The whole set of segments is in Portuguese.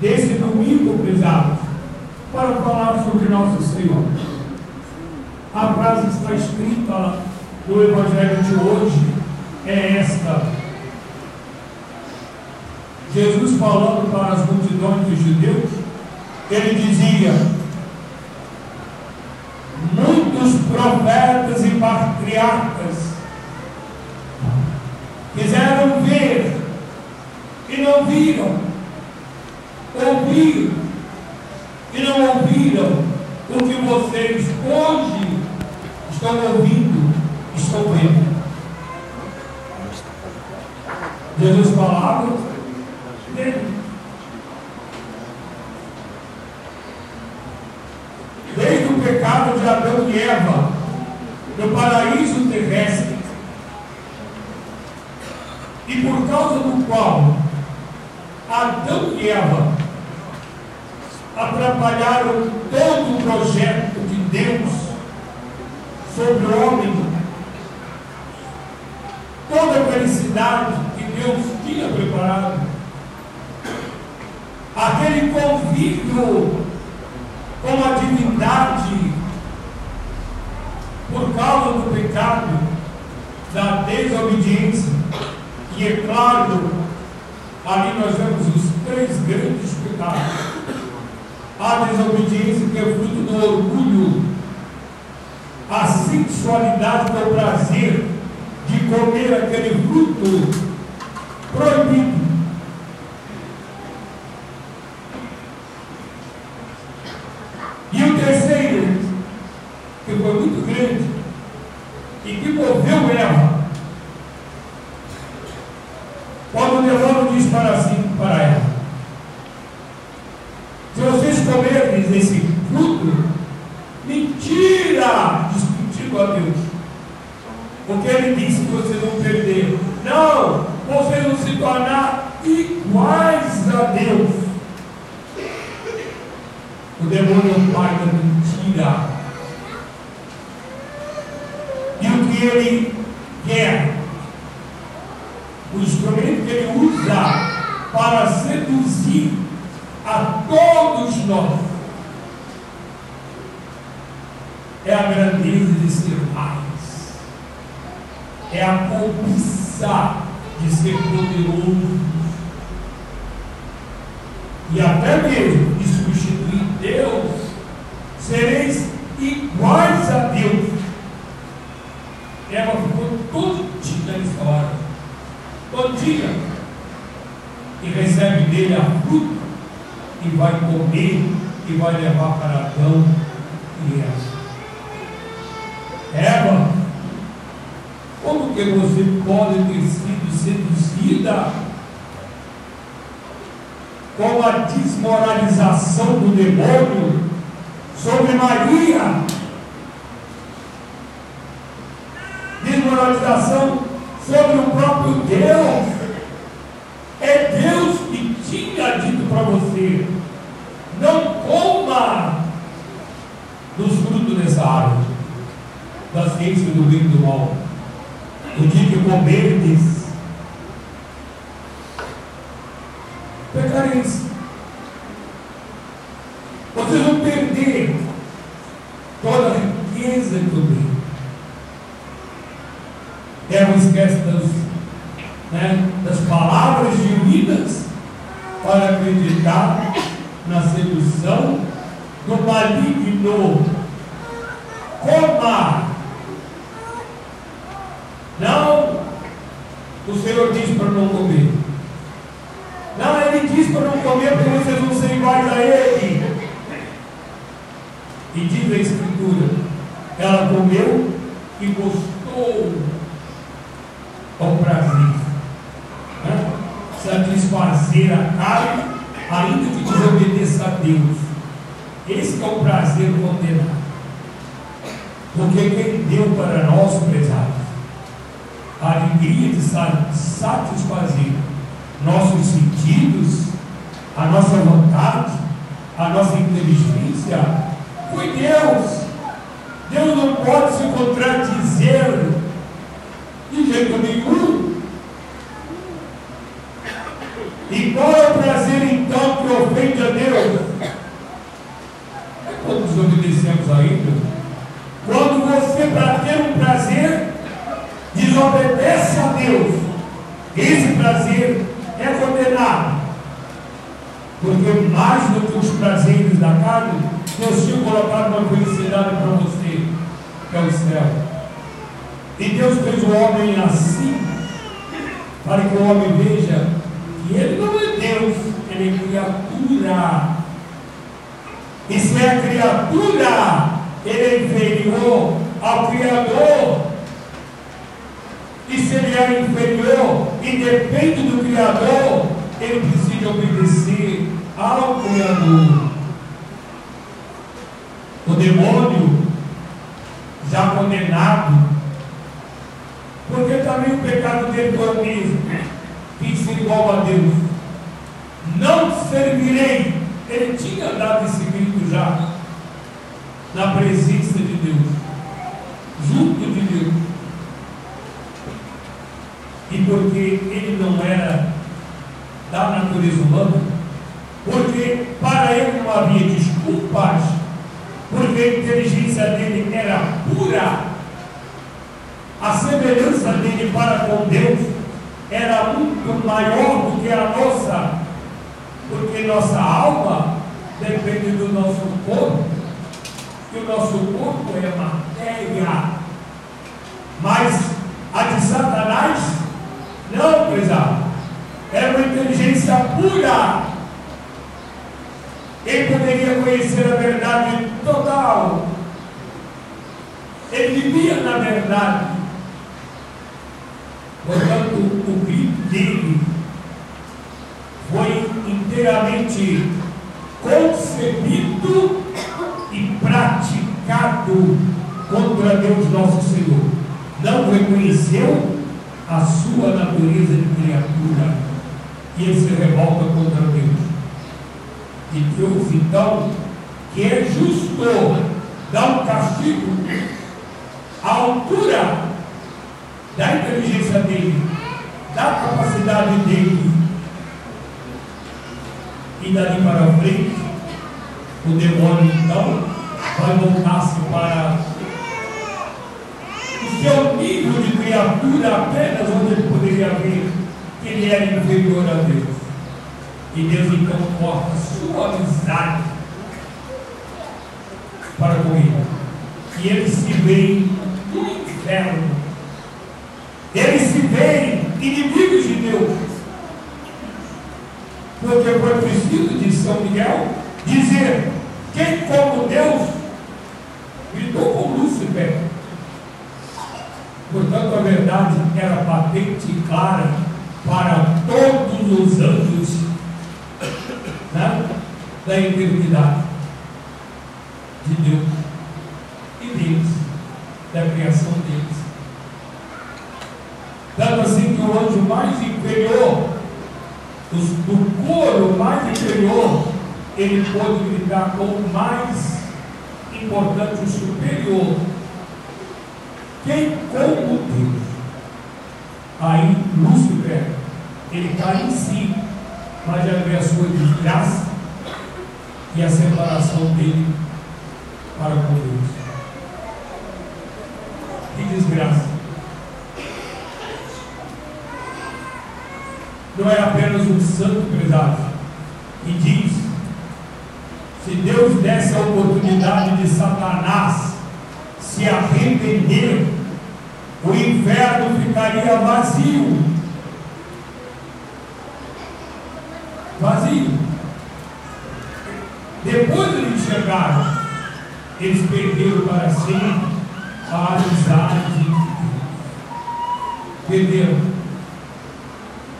desse domingo prezado, para falar sobre Nosso Senhor. A frase que está escrita no Evangelho de hoje é esta: Jesus, falando para as multidões dos judeus, ele dizia: muitos profetas e patriarcas quiseram ver e não viram, ouviram e não ouviram o que vocês hoje estão ouvindo, estão vendo. Jesus falava dele. Desde o pecado de Adão e Eva no paraíso terrestre, e por causa do qual Adão e Eva atrapalharam todo o projeto de Deus sobre o homem, toda a felicidade que Deus tinha preparado, aquele convívio com a divindade, por causa do pecado, da desobediência. E é claro, ali nós vemos os três grandes pecados: a desobediência, que é fruto do orgulho; a sexualidade, do prazer de comer aquele fruto proibido; e o terceiro, que foi muito grande e que moveu Eva, quando o demônio diz para ela: se vocês comerem desse fruto, mentira, discutindo a Deus, porque ele disse que vocês vão perder. Não, vocês vão se tornar iguais a Deus. O demônio é o pai da mentira. E o que ele quer, o instrumento que ele usa para seduzir a todos nós, é a grandeza de ser mais, é a cobiça de ser poderoso, e até mesmo de substituir Deus. Sereis iguais a Deus. Ela ficou tontida nessa hora, tontinha, e recebe dele a fruta e vai comer e vai levar para Adão e Eva. Eva, como que você pode ter sido seduzida com a desmoralização do demônio sobre Maria? Desmoralização sobre o próprio Deus. É Deus que tinha dito para você: não coma dos frutos dessa árvore da ciência do bem e do mal. O dia que comerdes, pecareis. Vocês vão perder toda a riqueza do bem. Não esquece das palavras divinas para acreditar na sedução do maligno. Coma! Não, o Senhor diz para não comer. Não, ele diz para não comer, porque vocês vão ser iguais a ele. E diz a Escritura: ela comeu e gostou ao prazer, satisfazer a carne, ainda que desobedeça a Deus. Esse é o prazer condenado, porque quem deu para nós, prezados, a alegria de satisfazer nossos sentidos, a nossa vontade, a nossa inteligência, foi Deus. Deus não pode se contradizer de jeito nenhum. E qual é o prazer então que ofende Porque mais do que os prazeres da carne, Deus tinha colocado uma felicidade para você, que é o céu. E Deus fez o homem assim, para que o homem veja que ele não é Deus, ele é criatura. E se é criatura, ele é inferior ao Criador. E se ele é inferior e depende do Criador, ele precisa obedecer ao Criador. O demônio já condenado, porque também o pecado dele foi o mesmo, que ser igual a Deus. Não te servirei. Ele tinha dado esse grito já na presença de Deus, junto de Deus. E porque ele não era da natureza humana, porque para ele não havia desculpas, porque a inteligência dele era pura, a semelhança dele para com Deus era muito maior do que a nossa, porque nossa alma depende do nosso corpo, e o nosso corpo é matéria. Mas a de Satanás, não, prezado, era uma inteligência pura. Ele poderia conhecer a verdade total. Ele vivia na verdade. Portanto, o grito dele foi inteiramente concebido e praticado contra Deus nosso Senhor. Não reconheceu a sua natureza de criatura e ele se revolta contra Deus. E Deus, então, que é justo, dá um castigo à altura da inteligência dele, da capacidade dele. E dali para frente, o demônio, então, vai voltar-se para o seu nível de criatura apenas, onde ele poderia ver que ele era inferior a Deus. E Deus, então, corta sua amizade para com ele. E ele se vê no inferno. Ele se vê inimigos de Deus. Porque foi preciso de São Miguel dizer: quem como Deus gritou com Lúcifer. Portanto, a verdade era patente e clara para todos os anjos, né, da eternidade de Deus e deles, da criação deles. Tanto assim que o anjo mais inferior, do coro mais inferior, ele pôde gritar com o mais importante, o superior. Quem como Deus? Aí Lúcifer, ele cai em si, mas já vê a sua desgraça e a separação dele para com Deus. Que desgraça! Não é apenas um santo prezado que diz: se Deus desse a oportunidade de Satanás se arrepender, o inferno ficaria vazio. Vazio. Depois de eles chegaram, eles perderam para sempre a amizade de Deus. Perderam.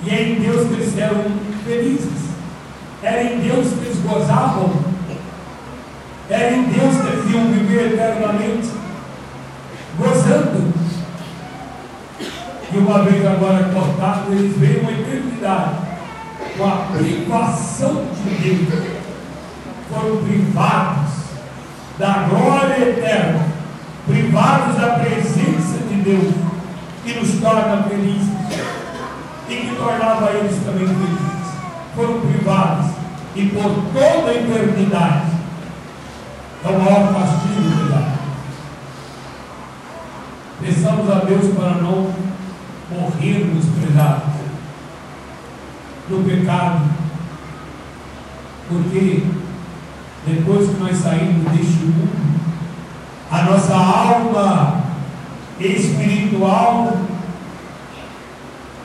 E é em Deus que eles eram felizes, era em Deus que eles gozavam, era em Deus que eles iam viver eternamente, gozando. E uma vez agora cortado, eles veem uma eternidade, com a privação de Deus. Foram privados da glória eterna, privados da presença de Deus, que nos torna felizes e que tornava eles também felizes. Foram privados e por toda a eternidade. É o maior castigo que dá. Peçamos a Deus para não morrermos pregados no pecado, Porque depois que nós saímos deste mundo, a nossa alma espiritual,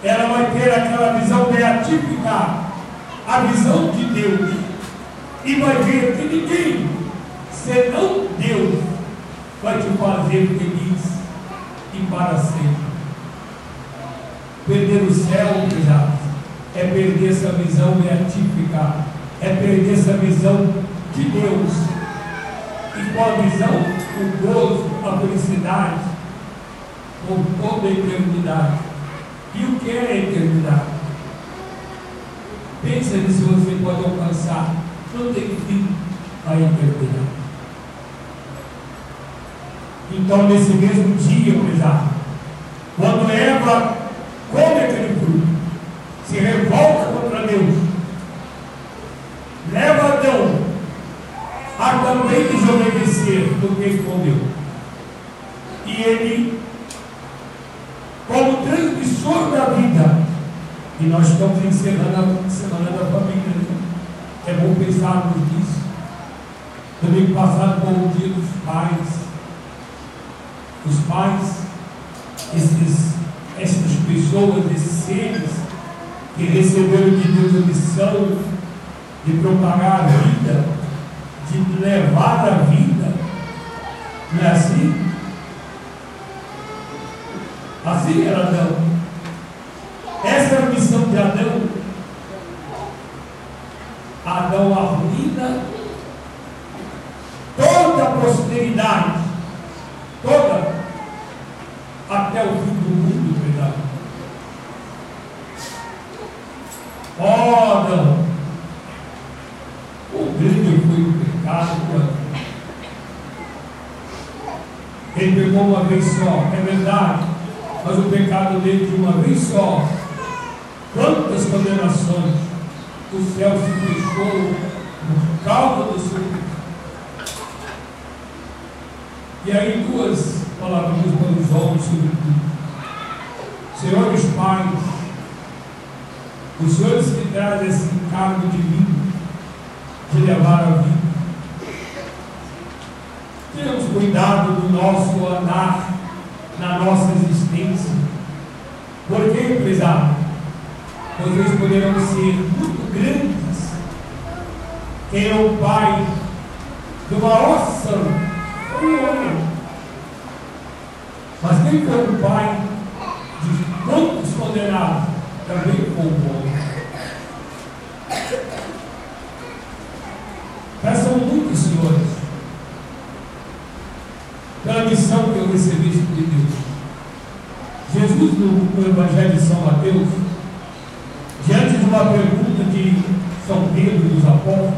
ela vai ter aquela visão beatífica, a visão de Deus, e vai ver que ninguém, senão Deus, vai te fazer feliz e para sempre. Perder o céu, é perder essa visão beatífica, é perder essa visão de Deus. E com a visão, o gozo, a felicidade, com toda a eternidade. E o que é a eternidade? Pensa nisso, você pode alcançar. Não tem fim a eternidade. Então, nesse mesmo dia, quando Eva come aquele fruto, se revolta contra Deus, leva Adão a também desobedecer do que ele comeu. E ele, como transmissor da vida, e nós estamos encerrando a semana da família, é bom pensarmos nisso. Domingo passado foi o dia dos pais. Os pais, essas pessoas, esses seres que receberam de Deus a missão de propagar a vida, de levar a vida, não é assim? Assim era Adão. Essa era a missão de Adão. Adão arruína toda a prosperidade, toda, até o fim do mundo, Oh, Adão, o grande foi o pecado de Adão. Ele pegou uma vez só, é verdade, mas o pecado dele de uma vez só, quantas condenações, o céu se fechou por causa do seu pecado. E aí duas palavras para os homens, sobretudo. Senhores pais, os senhores que trazem esse encargo divino de levar a vida, tenhamos cuidado do nosso andar na nossa existência. Porque, prezado, vocês poderão ser muito grandes. Quem é o pai de uma oração, mas quem foi o pai de quantos condenados também foi o homem. Peçam muito, senhores, pela missão que eu recebi de Deus. Jesus, no Evangelho de São Mateus, diante de uma pergunta de São Pedro dos apóstolos,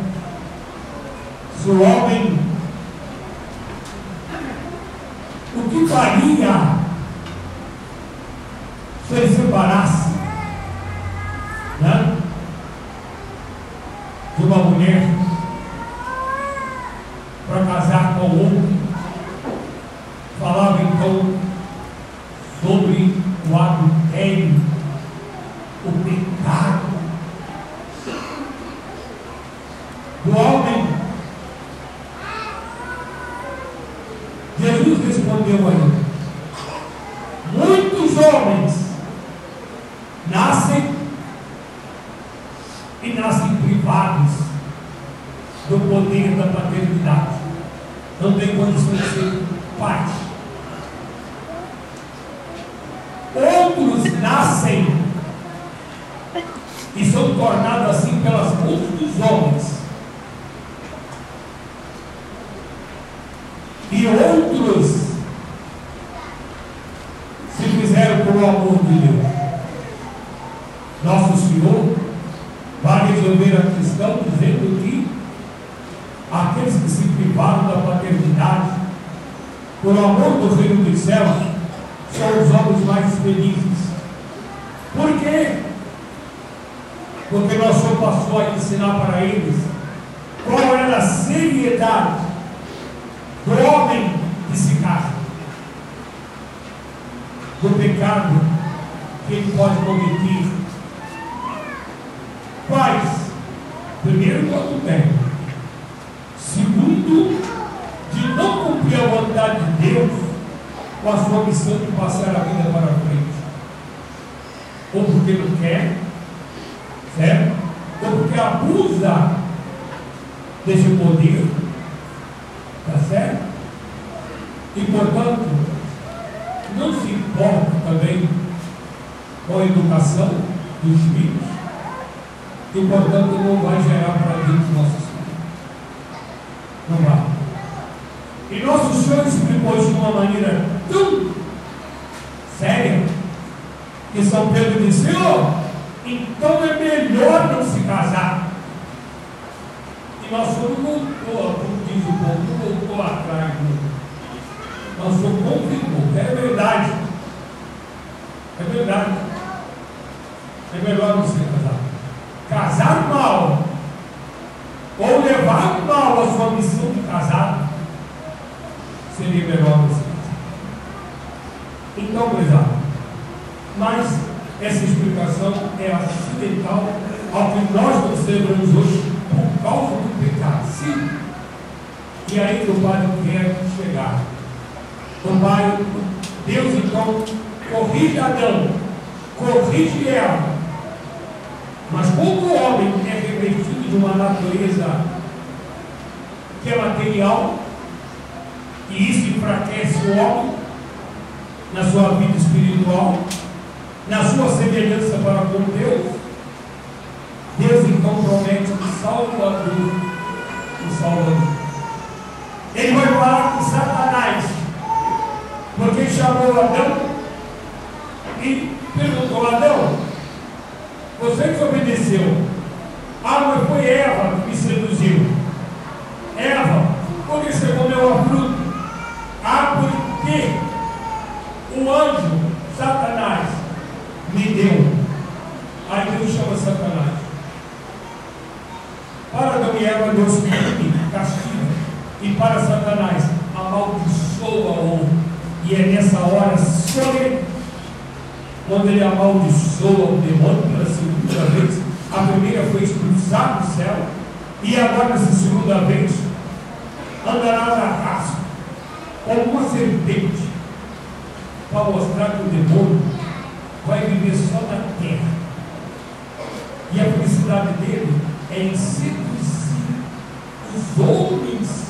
se o homem, o que faria se ele separasse, né, de uma mulher para casar com outro? Falava então sobre o adultério, o pecado do homem. Jesus respondeu a ele: muitos homens nascem privados do poder da paternidade. Não tem condições de ser pai. Outros nascem e são tornados assim pelas mãos dos homens. E outros se fizeram por amor de Deus. Nosso Senhor vai resolver a questão dizendo que aqueles que se privaram da paternidade por amor do reino dos céus são os homens mais felizes. Por quê? Porque nosso Senhor passou a ensinar para eles qual era a seriedade do homem que se casa, do pecado que ele pode cometer. Quais? Primeiro, quanto tem. Segundo, de não cumprir a vontade de Deus com a sua missão de passar a vida para frente. Ou porque não quer, certo? Ou porque abusa desse poder, tá certo? E, portanto, não se importa também com a educação dos filhos, e, portanto, não vai gerar para Deus nossos filhos. Não vai. E nosso Senhor explicou isso de uma maneira tão séria que São Pedro disse: Senhor, então é melhor não se casar. E nosso Senhor voltou, como diz o povo, não voltou atrás. Nosso Senhor confirmou. É verdade. É verdade. É melhor não se casar. Casar mal, ou levar mal a sua missão de casar, seria melhor você. Então, prezado, mas essa explicação é acidental ao que nós concebemos hoje por causa do pecado. Sim. E aí o Pai quer chegar. O Pai, Deus então, corrige Adão, corrige ela. Mas como o homem é revestido de uma natureza que é material, e isso enfraquece o homem na sua vida espiritual, na sua semelhança para com Deus, Deus então promete um Salvador, um Salvador. Ele vai falar com Satanás, porque chamou Adão e perguntou a Adão: você desobedeceu. Ah, mas foi Eva que me seduziu. Eva, porque você comeu a fruta? Ah, porque o anjo, Satanás, me deu. Aí Deus chama Satanás. Para Adão e Eva, Deus pune, castiga. E para Satanás, amaldiçoa-o. E é nessa hora solene, quando ele amaldiçoa o demônio pela segunda vez. A primeira foi expulsar do céu, e agora, essa segunda vez, andará na raça como uma serpente, para mostrar que o demônio vai viver só na terra, e a felicidade dele é em seduzir os homens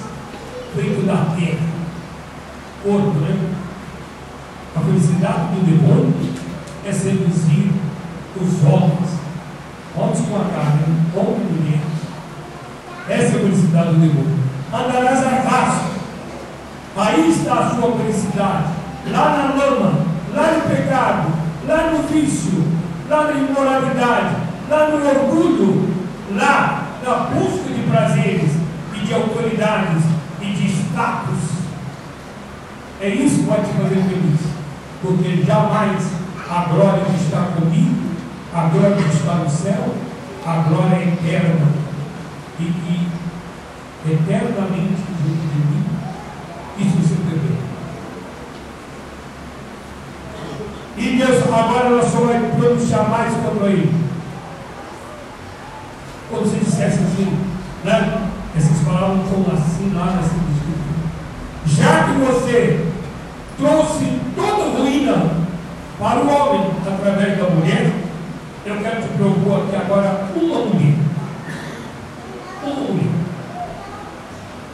dentro da terra. Outro, né? A felicidade do demônio é seduzir os homens com a carne, homem e mulher. Essa é a felicidade do demônio. Andarás à caça. Aí está a sua felicidade. Lá na lama, lá no pecado, lá no vício, lá na imoralidade, lá no orgulho, lá na busca de prazeres e de autoridades e de status. É isso que vai te fazer feliz, porque jamais a glória que está comigo, a glória que está no céu, a glória é eterna e que eternamente junto de mim. Isso se perder. E Deus agora não só vai pronunciar mais contra ele. Como se dissesse assim, né? Essas palavras são assim lá nessa escritura. Já que você trouxe toda ruína para o homem, através da mulher, eu quero te propor aqui agora uma mulher. Uma mulher.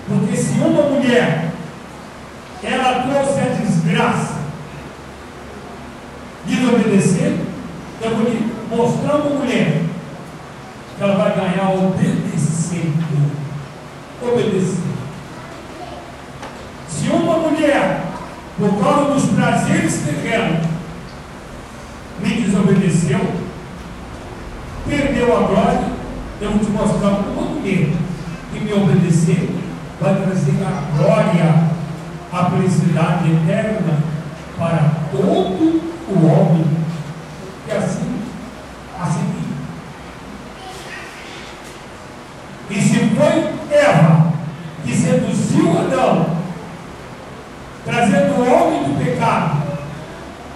Porque se uma mulher, ela trouxe a desgraça de desobedecer, eu vou te mostrar uma mulher que ela vai ganhar obedecendo. Obedecer. Se uma mulher, por causa dos prazeres terrenos, me desobedeceu, perdeu a glória, eu vou te mostrar uma mulher que me obedeceu vai trazer a glória, a felicidade eterna para todo o homem. E assim e se foi Eva que seduziu Adão, trazendo o homem do pecado,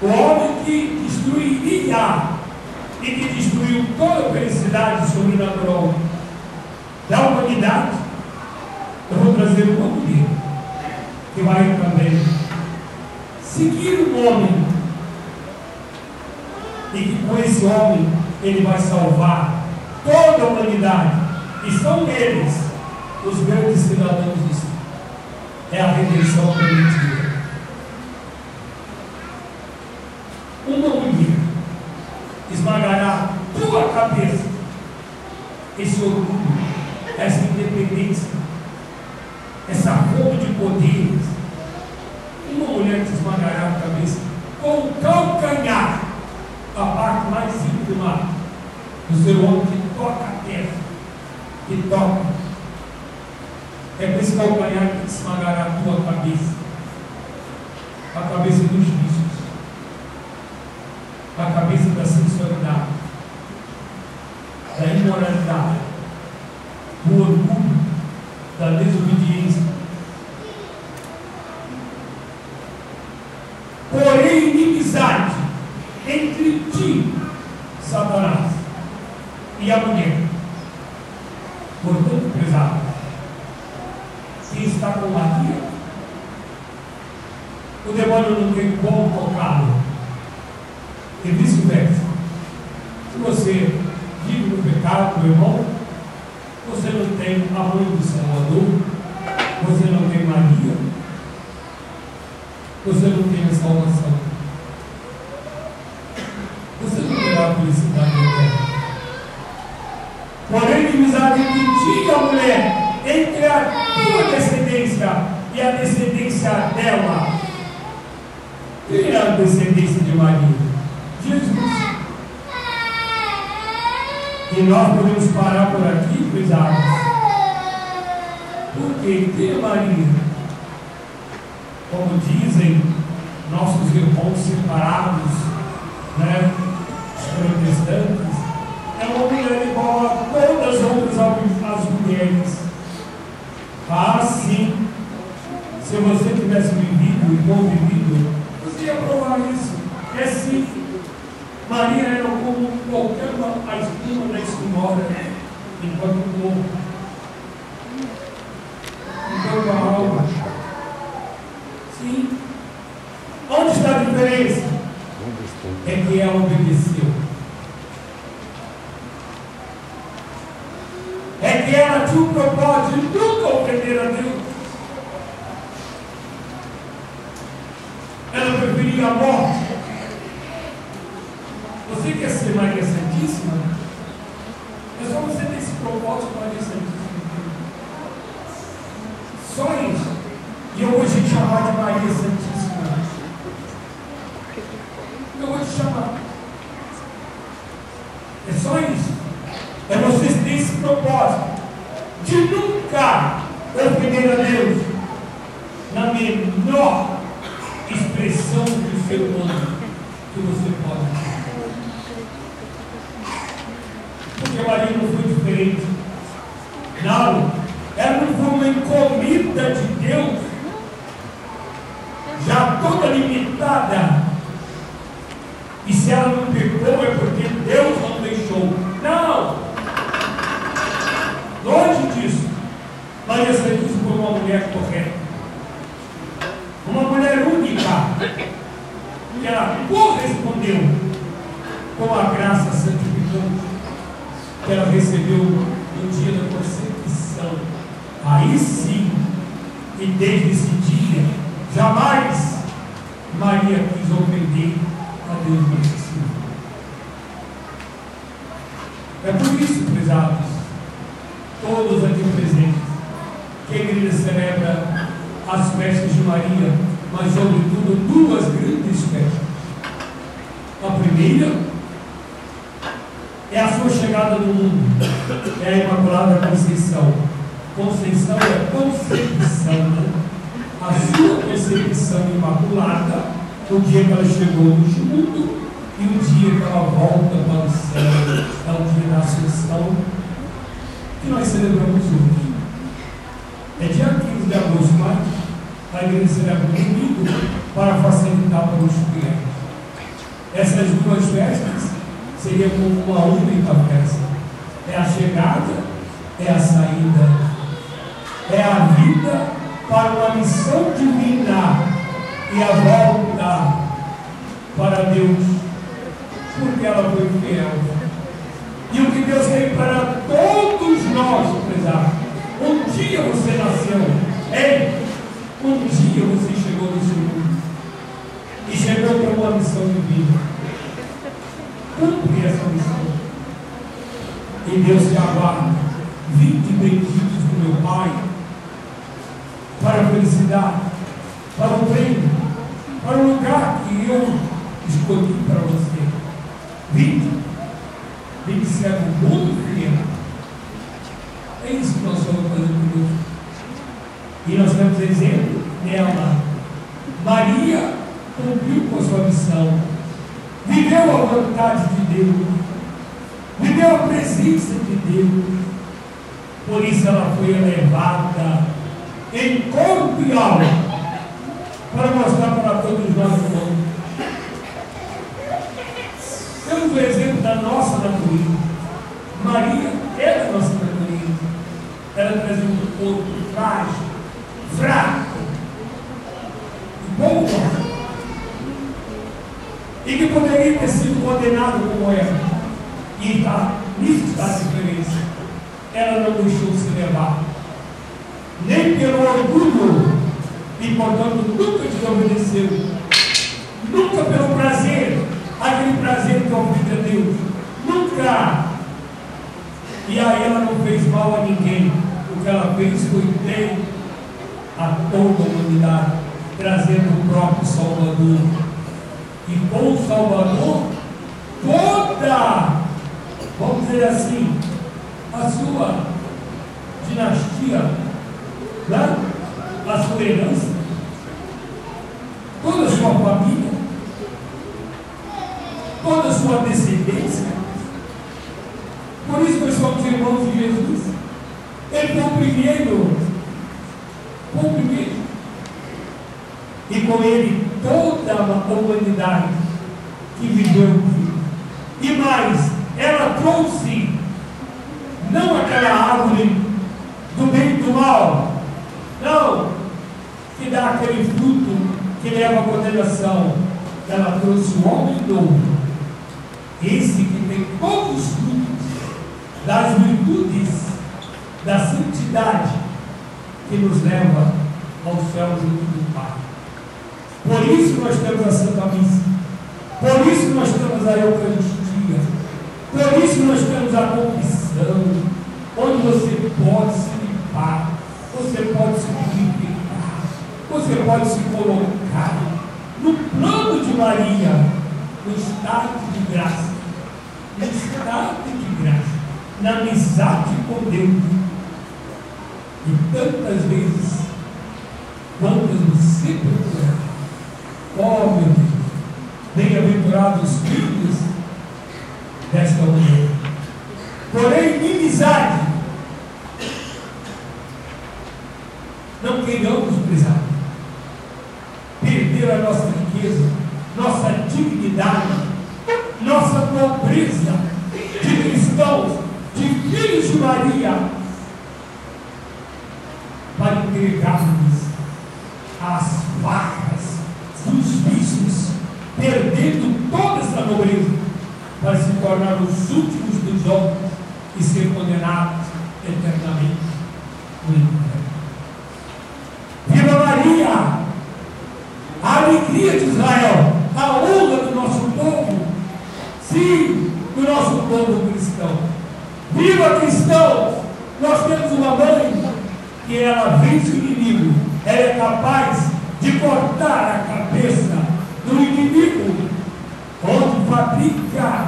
o homem que destruiria e que destruiu toda a felicidade sobrenatural da perdoai também. Seguir um homem, e que com esse homem ele vai salvar toda a humanidade. E são eles os grandes cidadãos do céu. É a redenção permitida. Uma mulher esmagará tua cabeça. Esse orgulho, essa independência, essa fome de poderes. Uma mulher te esmagará a cabeça com o calcanhar, a parte mais íntima do ser homem que toca a terra, que toca. É por esse calcanhar que te esmagará a tua cabeça, a cabeça dos justos, a cabeça da sensualidade, da imoralidade, do orgulho, da desobediência. Porém, inimizade entre ti, Satanás, e a mulher, portanto, pesado, quem está com Maria, o demônio não tem como tocá-lo, e vice-versa. Se você vive no pecado, meu irmão, você não tem a mãe do Salvador, você não tem Maria, você não tem a salvação, você não tem a felicidade eterna. Porém, inimizade entre ti e a mulher, entre a tua descendência e a descendência dela. Quem é a descendência de Maria? Jesus. E nós podemos parar por aqui, pesados, porque ter Maria, como dizem nossos irmãos separados, né, protestantes, é uma mulher igual a todas as outras mulheres. Ah, sim, se você tivesse vivido e convivido, você ia provar isso. É sim. Maria era como qualquer a espuma da escunhora, enquanto o corpo, enquanto a alma. Sim. Onde está a diferença? É que ela obedeceu. É que ela tinha o propósito de nunca ofender a Deus. Ela preferia a morte. Você quer ser Maria Santíssima? É só você ter esse propósito para Maria Santíssima. Só isso. E eu vou te chamar de Maria Santíssima. Eu vou te chamar. É só isso. É você ter esse propósito de nunca ofender a Deus na menor expressão do ser humano que você pode ter. Porque Maria não foi diferente. Não, ela não foi uma encomenda de Deus, já toda limitada. E se ela não pecou, é porque Deus não deixou. Não! Longe disso. Maria Santíssima foi uma mulher correta. Uma mulher única. E ela correspondeu com a graça santificante que ela recebeu no dia da Conceição. Aí sim, e desde esse dia, jamais Maria quis ofender a Deus Nosso Senhor. É por isso, prezados, todos aqui presentes, que a igreja celebra as festas de Maria, mas sobretudo duas grandes festas. A primeira é a sua chegada no mundo, é a Imaculada Conceição. Conceição é concepção, né? A sua concepção imaculada, o dia que ela chegou no mundo e o dia que ela volta para o céu, é o dia da Assunção, que nós celebramos hoje. É dia 15 de agosto, mas a igreja celebra no domingo para facilitar para os clientes. Essas duas festas seria como uma única peça. É a chegada, é a saída, é a vida, para uma missão divina e a volta para Deus, porque ela foi fiel. E o que Deus tem para todos nós, prezados. Um dia você nasceu, um dia você chegou no seu mundo e chegou para uma missão divina. Cumpre essa missão. E Deus te aguarda. Vinde benditos do meu Pai, para a felicidade, para o prêmio, para o lugar que eu escolhi para você. Vinde, vinde servo muito fiel. É isso que nós vamos fazer conosco. E nós temos exemplo dela. Maria cumpriu com a sua missão, viveu a vontade de Deus, viveu a presença de Deus. Por isso ela foi elevada em corpo e alma, para mostrar para todos nós o mundo. Temos o exemplo da nossa natureza. Maria era a nossa natureza. Ela trazia um corpo frágil, fraco, bom, e que poderia ter sido condenado como ela. E nisso está a diferença. Ela não deixou se levar, nem pelo orgulho, e portanto nunca desobedeceu, nunca pelo prazer, aquele prazer que ofende a Deus, nunca. E aí ela não fez mal a ninguém. O que ela fez foi bem a toda a humanidade, trazendo o próprio Salvador, e com o Salvador toda, vamos dizer assim, a sua dinastia, né? A sua herança, toda a sua família, toda a sua descendência. Por isso nós somos irmãos de Jesus. Ele foi o primeiro, e com ele toda a humanidade que viveu. E mais, ela trouxe não aquela árvore do bem e do mal, não, que dá aquele fruto que leva à condenação. Ela trouxe o homem novo, esse que tem todos os frutos das virtudes, da santidade, que nos leva ao céu junto do Pai. Por isso nós temos a Santa Missa, por isso nós temos a Eucaristia, por isso nós temos a confissão, onde você pode se limpar, você pode se purificar, você pode se colocar no plano de Maria, no estado de graça, na amizade com Deus. E tantas vezes, quantas você procurar, ó meu Deus, bem-aventurados os filhos desta mulher. Porém, inimizade. Não queiramos, prezados, perder a nossa riqueza, nossa dignidade, nossa pobreza de cristãos, de filhos de Maria, para entregarmos às facas dos vícios, perdendo toda essa nobreza, para se tornar os últimos dos homens e ser condenados eternamente no inferno. Viva Maria, a alegria de Israel, a honra do nosso povo, sim, do nosso povo cristão. Viva cristãos, nós temos uma mãe que ela vence o inimigo, ela é capaz de cortar a cabeça do inimigo, onde fabrica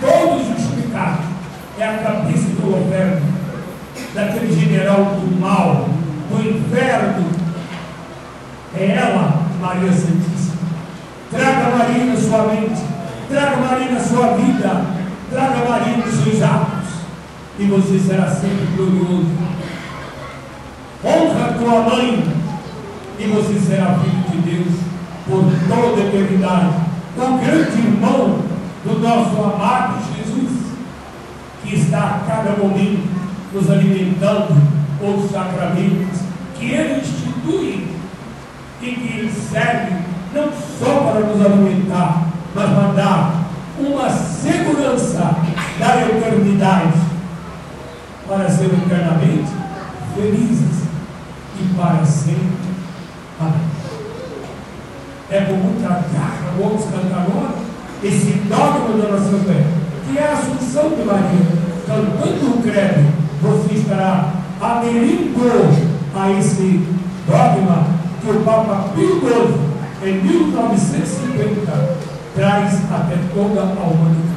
todos os pecados. É a cabeça do governo, daquele general do mal, do inferno. É ela, Maria Santíssima. Traga Maria na sua mente, traga Maria na sua vida, traga Maria nos seus atos, e você será sempre glorioso. Honra tua mãe, e você será filho de Deus por toda a eternidade. O grande irmão do nosso amado Jesus, que está a cada momento nos alimentando com os sacramentos, que Ele institui e que Ele serve não só para nos alimentar, mas para dar uma segurança da eternidade, para ser eternamente felizes e para sempre. Amém. É com muita garra, vamos cantar agora esse dogma da nossa fé, que é a Assunção de Maria. Cantando o credo, você estará aderindo a esse dogma que o Papa Pio XII, em 1950, traz até toda a humanidade.